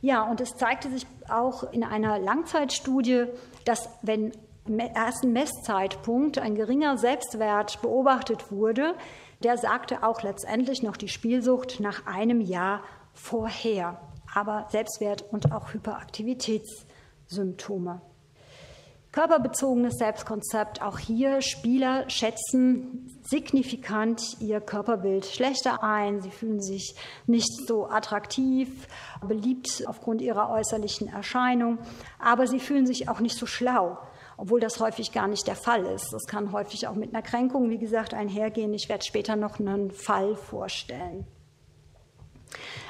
Ja, und es zeigte sich auch in einer Langzeitstudie, dass wenn im ersten Messzeitpunkt ein geringer Selbstwert beobachtet wurde, der sagte auch letztendlich noch die Spielsucht nach einem Jahr vorher. Aber Selbstwert und auch Hyperaktivitätssymptome. Körperbezogenes Selbstkonzept, auch hier Spieler schätzen signifikant ihr Körperbild schlechter ein. Sie fühlen sich nicht so attraktiv, beliebt aufgrund ihrer äußerlichen Erscheinung, aber sie fühlen sich auch nicht so schlau, obwohl das häufig gar nicht der Fall ist. Das kann häufig auch mit einer Kränkung, wie gesagt, einhergehen. Ich werde später noch einen Fall vorstellen.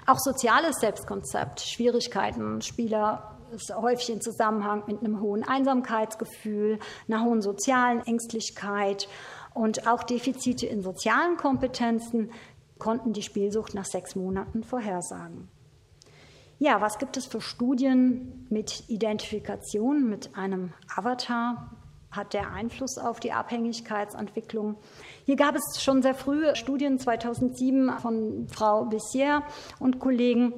Auch soziales Selbstkonzept, Schwierigkeiten, Spieler ist häufig in Zusammenhang mit einem hohen Einsamkeitsgefühl, einer hohen sozialen Ängstlichkeit und auch Defizite in sozialen Kompetenzen konnten die Spielsucht nach 6 Monaten vorhersagen. Ja, was gibt es für Studien mit Identifikation, mit einem Avatar? Hat der Einfluss auf die Abhängigkeitsentwicklung? Hier gab es schon sehr frühe Studien 2007 von Frau Bessier und Kollegen,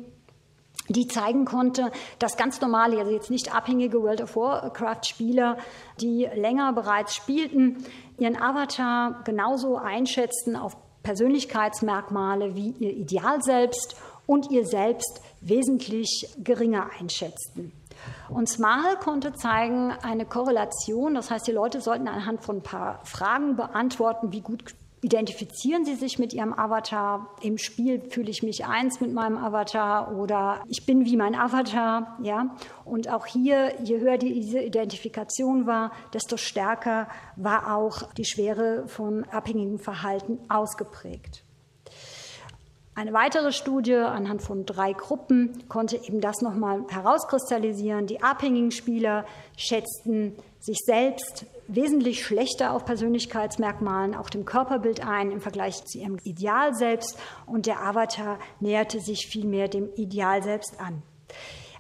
die zeigen konnte, dass ganz normale, also jetzt nicht abhängige World of Warcraft-Spieler, die länger bereits spielten, ihren Avatar genauso einschätzten auf Persönlichkeitsmerkmale wie ihr Idealselbst und ihr Selbst wesentlich geringer einschätzten. Und Smile konnte zeigen eine Korrelation, das heißt, die Leute sollten anhand von ein paar Fragen beantworten, wie gut identifizieren Sie sich mit Ihrem Avatar? Im Spiel fühle ich mich eins mit meinem Avatar oder ich bin wie mein Avatar. Ja? Und auch hier, je höher diese Identifikation war, desto stärker war auch die Schwere von abhängigem Verhalten ausgeprägt. Eine weitere Studie anhand von 3 Gruppen konnte eben das nochmal herauskristallisieren. Die abhängigen Spieler schätzten sich selbst wesentlich schlechter auf Persönlichkeitsmerkmalen, auch dem Körperbild ein im Vergleich zu ihrem Ideal selbst, und der Avatar näherte sich vielmehr dem Ideal selbst an.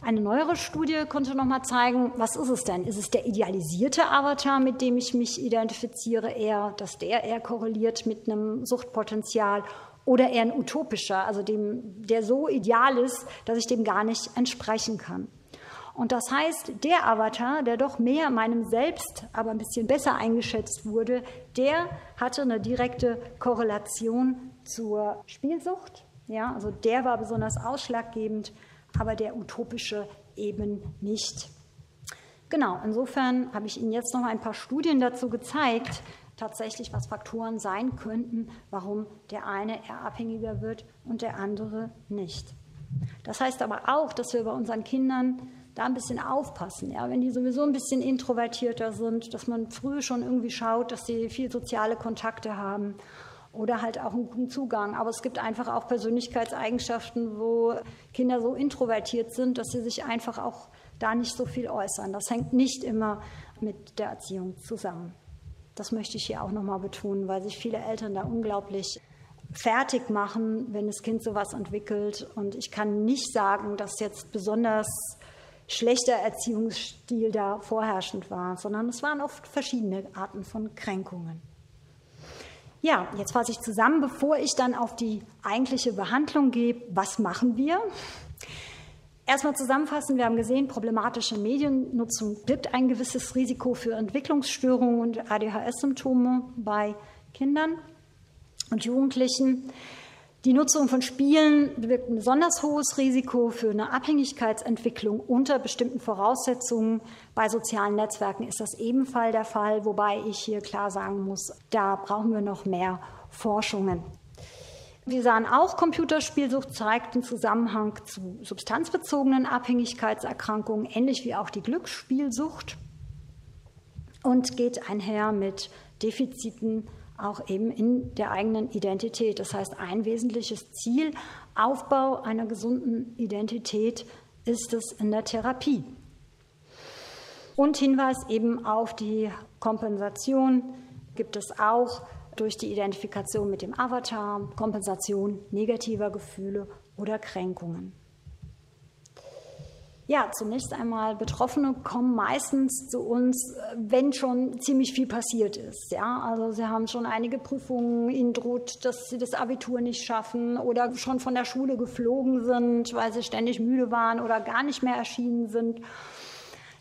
Eine neuere Studie konnte noch mal zeigen, was ist es denn? Ist es der idealisierte Avatar, mit dem ich mich identifiziere, eher, dass der eher korreliert mit einem Suchtpotenzial, oder eher ein utopischer, also dem, der so ideal ist, dass ich dem gar nicht entsprechen kann? Und das heißt, der Avatar, der doch mehr meinem Selbst, aber ein bisschen besser eingeschätzt wurde, der hatte eine direkte Korrelation zur Spielsucht. Ja, also der war besonders ausschlaggebend, aber der utopische eben nicht. Genau, insofern habe ich Ihnen jetzt noch ein paar Studien dazu gezeigt, tatsächlich was Faktoren sein könnten, warum der eine eher abhängiger wird und der andere nicht. Das heißt aber auch, dass wir bei unseren Kindern da ein bisschen aufpassen, ja, wenn die sowieso ein bisschen introvertierter sind, dass man früh schon irgendwie schaut, dass sie viel soziale Kontakte haben oder halt auch einen guten Zugang. Aber es gibt einfach auch Persönlichkeitseigenschaften, wo Kinder so introvertiert sind, dass sie sich einfach auch da nicht so viel äußern. Das hängt nicht immer mit der Erziehung zusammen. Das möchte ich hier auch nochmal betonen, weil sich viele Eltern da unglaublich fertig machen, wenn das Kind sowas entwickelt. Und ich kann nicht sagen, dass jetzt besonders schlechter Erziehungsstil da vorherrschend war, sondern es waren oft verschiedene Arten von Kränkungen. Ja, jetzt fasse ich zusammen, bevor ich dann auf die eigentliche Behandlung gehe. Was machen wir? Erstmal zusammenfassen, wir haben gesehen, problematische Mediennutzung birgt ein gewisses Risiko für Entwicklungsstörungen und ADHS-Symptome bei Kindern und Jugendlichen. Die Nutzung von Spielen bewirkt ein besonders hohes Risiko für eine Abhängigkeitsentwicklung unter bestimmten Voraussetzungen. Bei sozialen Netzwerken ist das ebenfalls der Fall, wobei ich hier klar sagen muss, da brauchen wir noch mehr Forschungen. Wir sahen auch, Computerspielsucht zeigt den Zusammenhang zu substanzbezogenen Abhängigkeitserkrankungen, ähnlich wie auch die Glücksspielsucht, und geht einher mit Defiziten auch eben in der eigenen Identität. Das heißt, ein wesentliches Ziel, Aufbau einer gesunden Identität, ist es in der Therapie. Und Hinweis eben auf die Kompensation gibt es auch, durch die Identifikation mit dem Avatar, Kompensation negativer Gefühle oder Kränkungen. Ja, zunächst einmal, Betroffene kommen meistens zu uns, wenn schon ziemlich viel passiert ist. Ja? Also sie haben schon einige Prüfungen, ihnen droht, dass sie das Abitur nicht schaffen oder schon von der Schule geflogen sind, weil sie ständig müde waren oder gar nicht mehr erschienen sind.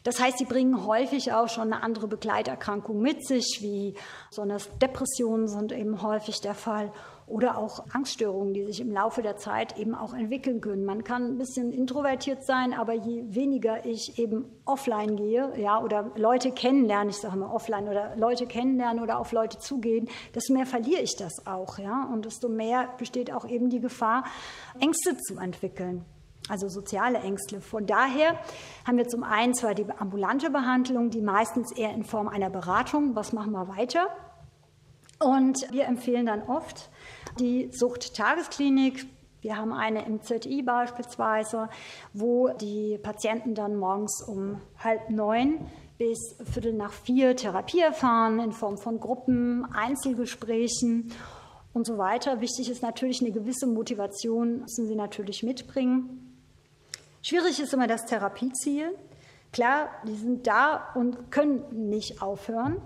Das heißt, sie bringen häufig auch schon eine andere Begleiterkrankung mit sich, wie besonders Depressionen sind eben häufig der Fall, oder auch Angststörungen, die sich im Laufe der Zeit eben auch entwickeln können. Man kann ein bisschen introvertiert sein, aber je weniger ich eben offline gehe, ja, oder Leute kennenlernen, ich sage mal offline, oder Leute kennenlernen oder auf Leute zugehen, desto mehr verliere ich das auch, ja, und desto mehr besteht auch eben die Gefahr, Ängste zu entwickeln. Also soziale Ängste. Von daher haben wir zum einen zwar die ambulante Behandlung, die meistens eher in Form einer Beratung, was machen wir weiter? Und wir empfehlen dann oft die Suchttagesklinik. Wir haben eine im ZI beispielsweise, wo die Patienten dann morgens um 8:30 bis 16:45 Therapie erfahren in Form von Gruppen, Einzelgesprächen und so weiter. Wichtig ist natürlich, eine gewisse Motivation müssen Sie natürlich mitbringen. Schwierig ist immer das Therapieziel. Klar, die sind da und können nicht aufhören.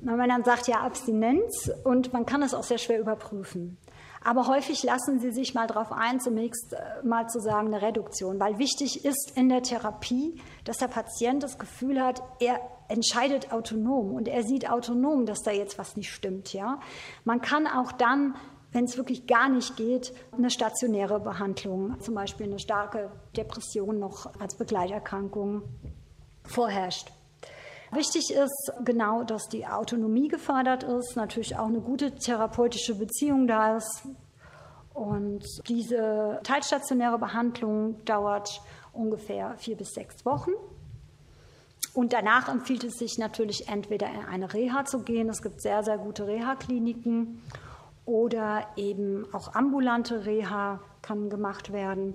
Wenn man dann sagt, ja, Abstinenz, und man kann es auch sehr schwer überprüfen. Aber häufig lassen Sie sich mal darauf ein, zunächst mal zu sagen, eine Reduktion. Weil wichtig ist in der Therapie, dass der Patient das Gefühl hat, er entscheidet autonom und er sieht autonom, dass da jetzt was nicht stimmt. Ja? Man kann auch dann, wenn es wirklich gar nicht geht, eine stationäre Behandlung, zum Beispiel eine starke Depression noch als Begleiterkrankung vorherrscht. Wichtig ist genau, dass die Autonomie gefördert ist, natürlich auch eine gute therapeutische Beziehung da ist. Und diese teilstationäre Behandlung dauert ungefähr 4 bis 6 Wochen. Und danach empfiehlt es sich natürlich, entweder in eine Reha zu gehen. Es gibt sehr, sehr gute Reha-Kliniken, oder eben auch ambulante Reha kann gemacht werden.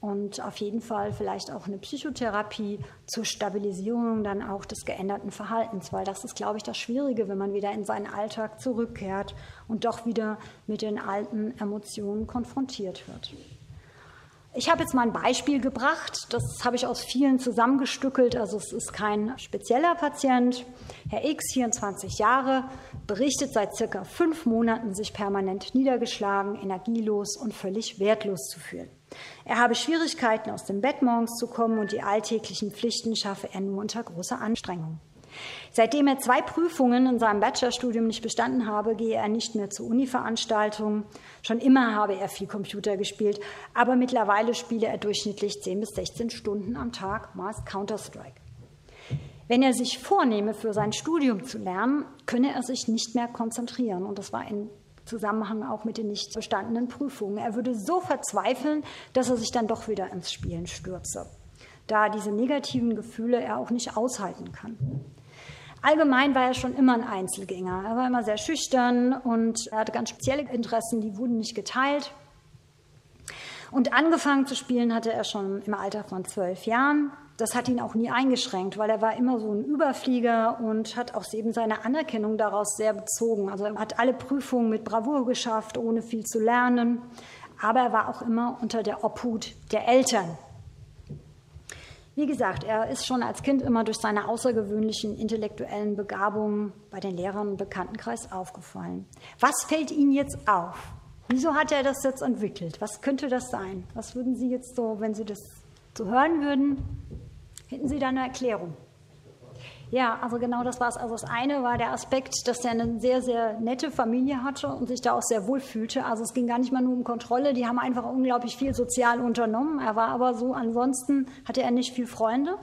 Und auf jeden Fall vielleicht auch eine Psychotherapie zur Stabilisierung dann auch des geänderten Verhaltens, weil das ist, glaube ich, das Schwierige, wenn man wieder in seinen Alltag zurückkehrt und doch wieder mit den alten Emotionen konfrontiert wird. Ich habe jetzt mal ein Beispiel gebracht, das habe ich aus vielen zusammengestückelt, also es ist kein spezieller Patient. Herr X, 24 Jahre, berichtet seit circa 5 Monaten, sich permanent niedergeschlagen, energielos und völlig wertlos zu fühlen. Er habe Schwierigkeiten, aus dem Bett morgens zu kommen, und die alltäglichen Pflichten schaffe er nur unter großer Anstrengung. Seitdem er 2 Prüfungen in seinem Bachelorstudium nicht bestanden habe, gehe er nicht mehr zu Uni-Veranstaltungen. Schon immer habe er viel Computer gespielt, aber mittlerweile spiele er durchschnittlich 10 bis 16 Stunden am Tag, meist Counter-Strike. Wenn er sich vornehme, für sein Studium zu lernen, könne er sich nicht mehr konzentrieren. Und das war in Zusammenhang auch mit den nicht bestandenen Prüfungen. Er würde so verzweifeln, dass er sich dann doch wieder ins Spielen stürze, da diese negativen Gefühle er auch nicht aushalten kann. Allgemein war er schon immer ein Einzelgänger. Er war immer sehr schüchtern und er hatte ganz spezielle Interessen, die wurden nicht geteilt. Und angefangen zu spielen hatte er schon im Alter von 12 Jahren. Das hat ihn auch nie eingeschränkt, weil er war immer so ein Überflieger und hat auch eben seine Anerkennung daraus sehr bezogen. Also er hat alle Prüfungen mit Bravour geschafft, ohne viel zu lernen. Aber er war auch immer unter der Obhut der Eltern. Wie gesagt, er ist schon als Kind immer durch seine außergewöhnlichen intellektuellen Begabungen bei den Lehrern im Bekanntenkreis aufgefallen. Was fällt Ihnen jetzt auf? Wieso hat er das jetzt entwickelt? Was könnte das sein? Was würden Sie jetzt so, wenn Sie das so hören würden, hätten Sie da eine Erklärung? Ja, also genau das war es. Also das eine war der Aspekt, dass er eine sehr, sehr nette Familie hatte und sich da auch sehr wohl fühlte. Also es ging gar nicht mal nur um Kontrolle. Die haben einfach unglaublich viel sozial unternommen. Er war aber so, ansonsten hatte er nicht viel Freunde.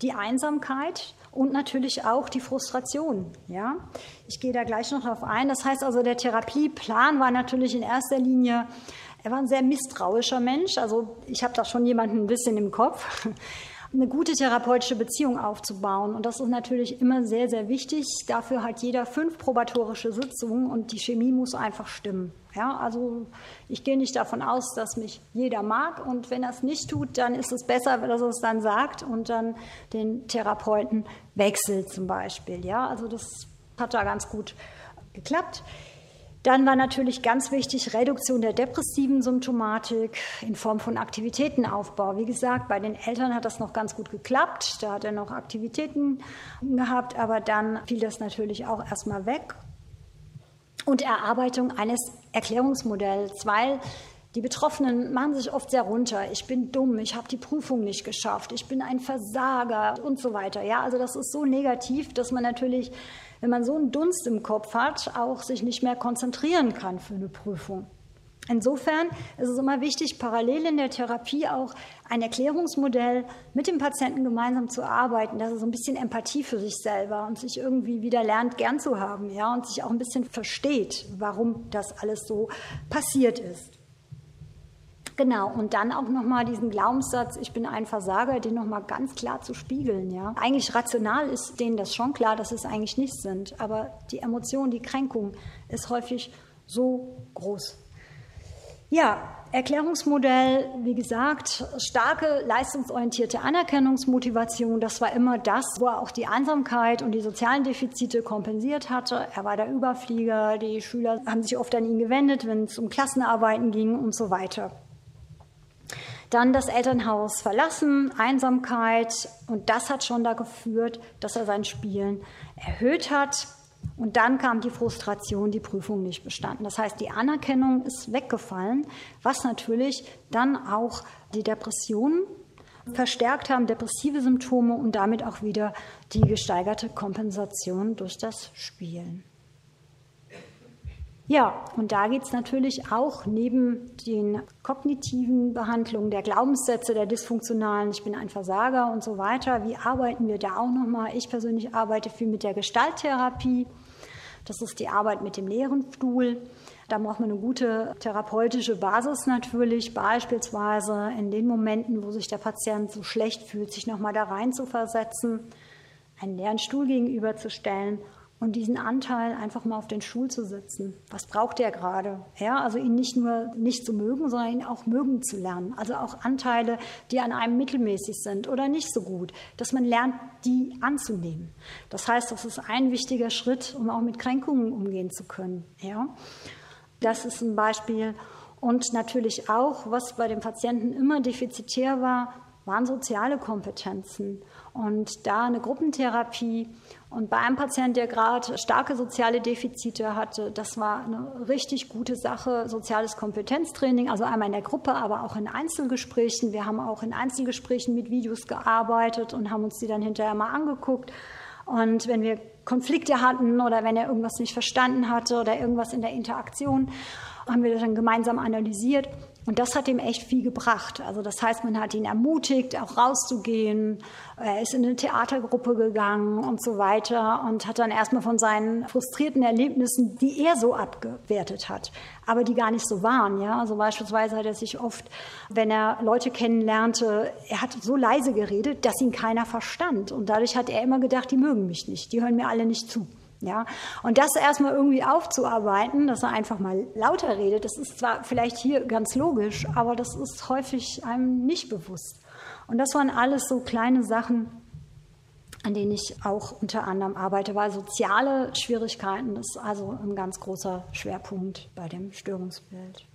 Die Einsamkeit und natürlich auch die Frustration. Ja, ich gehe da gleich noch drauf ein. Das heißt also, der Therapieplan war natürlich in erster Linie, er war ein sehr misstrauischer Mensch. Also ich habe da schon jemanden ein bisschen im Kopf. Eine gute therapeutische Beziehung aufzubauen. Und das ist natürlich immer sehr, sehr wichtig. Dafür hat jeder 5 probatorische Sitzungen und die Chemie muss einfach stimmen. Ja, also ich gehe nicht davon aus, dass mich jeder mag. Und wenn er es nicht tut, dann ist es besser, dass er es dann sagt und dann den Therapeuten wechselt zum Beispiel. Ja, also das hat da ganz gut geklappt. Dann war natürlich ganz wichtig Reduktion der depressiven Symptomatik in Form von Aktivitätenaufbau. Wie gesagt, bei den Eltern hat das noch ganz gut geklappt. Da hat er noch Aktivitäten gehabt, aber dann fiel das natürlich auch erstmal weg. Und Erarbeitung eines Erklärungsmodells, weil die Betroffenen machen sich oft sehr runter. Ich bin dumm, ich habe die Prüfung nicht geschafft, ich bin ein Versager und so weiter. Ja, also das ist so negativ, dass man natürlich, wenn man so einen Dunst im Kopf hat, auch sich nicht mehr konzentrieren kann für eine Prüfung. Insofern ist es immer wichtig, parallel in der Therapie auch ein Erklärungsmodell mit dem Patienten gemeinsam zu arbeiten, dass er so ein bisschen Empathie für sich selber und sich irgendwie wieder lernt, gern zu haben, ja, und sich auch ein bisschen versteht, warum das alles so passiert ist. Genau, und dann auch nochmal diesen Glaubenssatz, ich bin ein Versager, den nochmal ganz klar zu spiegeln. Ja? Eigentlich rational ist denen das schon klar, dass es eigentlich nicht sind, aber die Emotion, die Kränkung ist häufig so groß. Ja, Erklärungsmodell, wie gesagt, starke leistungsorientierte Anerkennungsmotivation, das war immer das, wo er auch die Einsamkeit und die sozialen Defizite kompensiert hatte. Er war der Überflieger, die Schüler haben sich oft an ihn gewendet, wenn es um Klassenarbeiten ging und so weiter. Dann das Elternhaus verlassen, Einsamkeit, und das hat schon dazu geführt, dass er sein Spielen erhöht hat. Und dann kam die Frustration, die Prüfung nicht bestanden. Das heißt, die Anerkennung ist weggefallen, was natürlich dann auch die Depressionen verstärkt haben, depressive Symptome und damit auch wieder die gesteigerte Kompensation durch das Spielen. Ja, und da geht es natürlich auch neben den kognitiven Behandlungen der Glaubenssätze, der dysfunktionalen, ich bin ein Versager und so weiter. Wie arbeiten wir da auch nochmal? Ich persönlich arbeite viel mit der Gestalttherapie. Das ist die Arbeit mit dem leeren Stuhl. Da braucht man eine gute therapeutische Basis natürlich, beispielsweise in den Momenten, wo sich der Patient so schlecht fühlt, sich nochmal da rein zu versetzen, einen leeren Stuhl gegenüberzustellen und diesen Anteil einfach mal auf den Stuhl zu setzen. Was braucht der gerade? Ja, also ihn nicht nur nicht zu mögen, sondern ihn auch mögen zu lernen. Also auch Anteile, die an einem mittelmäßig sind oder nicht so gut, dass man lernt, die anzunehmen. Das heißt, das ist ein wichtiger Schritt, um auch mit Kränkungen umgehen zu können. Ja, das ist ein Beispiel. Und natürlich auch, was bei den Patienten immer defizitär war, waren soziale Kompetenzen. Und da eine Gruppentherapie. Und bei einem Patienten, der gerade starke soziale Defizite hatte, das war eine richtig gute Sache, soziales Kompetenztraining, also einmal in der Gruppe, aber auch in Einzelgesprächen. Wir haben auch in Einzelgesprächen mit Videos gearbeitet und haben uns die dann hinterher mal angeguckt. Und wenn wir Konflikte hatten oder wenn er irgendwas nicht verstanden hatte oder irgendwas in der Interaktion, haben wir das dann gemeinsam analysiert. Und das hat ihm echt viel gebracht. Also das heißt, man hat ihn ermutigt, auch rauszugehen. Er ist in eine Theatergruppe gegangen und so weiter und hat dann erstmal von seinen frustrierten Erlebnissen, die er so abgewertet hat, aber die gar nicht so waren. Ja? Also beispielsweise hat er sich oft, wenn er Leute kennenlernte, er hat so leise geredet, dass ihn keiner verstand. Und dadurch hat er immer gedacht, die mögen mich nicht, die hören mir alle nicht zu. Ja, und das erstmal irgendwie aufzuarbeiten, dass er einfach mal lauter redet, das ist zwar vielleicht hier ganz logisch, aber das ist häufig einem nicht bewusst. Und das waren alles so kleine Sachen, an denen ich auch unter anderem arbeite, weil soziale Schwierigkeiten ist also ein ganz großer Schwerpunkt bei dem Störungsbild.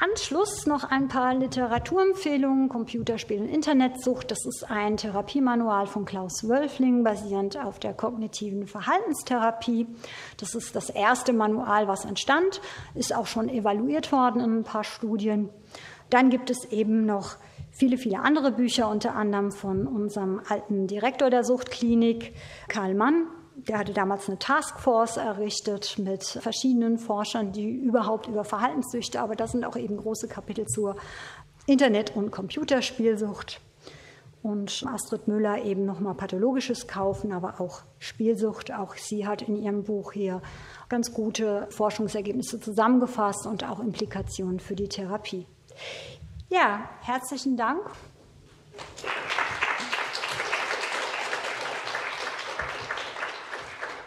Anschluss noch ein paar Literaturempfehlungen, Computerspiel und Internetsucht. Das ist ein Therapiemanual von Klaus Wölfling, basierend auf der kognitiven Verhaltenstherapie. Das ist das erste Manual, was entstand, ist auch schon evaluiert worden in ein paar Studien. Dann gibt es eben noch viele, viele andere Bücher, unter anderem von unserem alten Direktor der Suchtklinik, Karl Mann. Der hatte damals eine Taskforce errichtet mit verschiedenen Forschern, die überhaupt über Verhaltenssüchte, aber das sind auch eben große Kapitel zur Internet- und Computerspielsucht. Und Astrid Müller eben nochmal pathologisches Kaufen, aber auch Spielsucht. Auch sie hat in ihrem Buch hier ganz gute Forschungsergebnisse zusammengefasst und auch Implikationen für die Therapie. Ja, herzlichen Dank.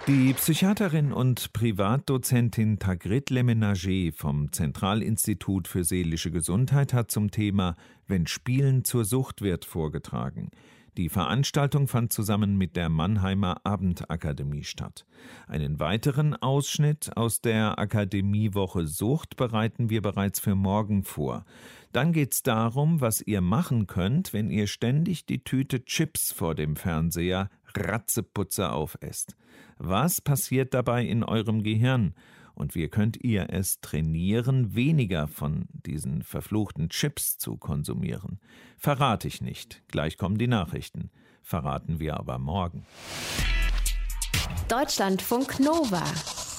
Die Psychiaterin und Privatdozentin Tagrid Leménager vom Zentralinstitut für seelische Gesundheit hat zum Thema „Wenn Spielen zur Sucht wird" vorgetragen. Die Veranstaltung fand zusammen mit der Mannheimer Abendakademie statt. Einen weiteren Ausschnitt aus der Akademiewoche Sucht bereiten wir bereits für morgen vor. Dann geht's darum, was ihr machen könnt, wenn ihr ständig die Tüte Chips vor dem Fernseher Ratzeputzer aufesst. Was passiert dabei in eurem Gehirn? Und wie könnt ihr es trainieren, weniger von diesen verfluchten Chips zu konsumieren? Verrate ich nicht. Gleich kommen die Nachrichten. Verraten wir aber morgen. Deutschlandfunk Nova.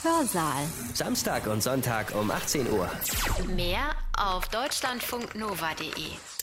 Hörsaal. Samstag und Sonntag um 18 Uhr. Mehr auf deutschlandfunknova.de.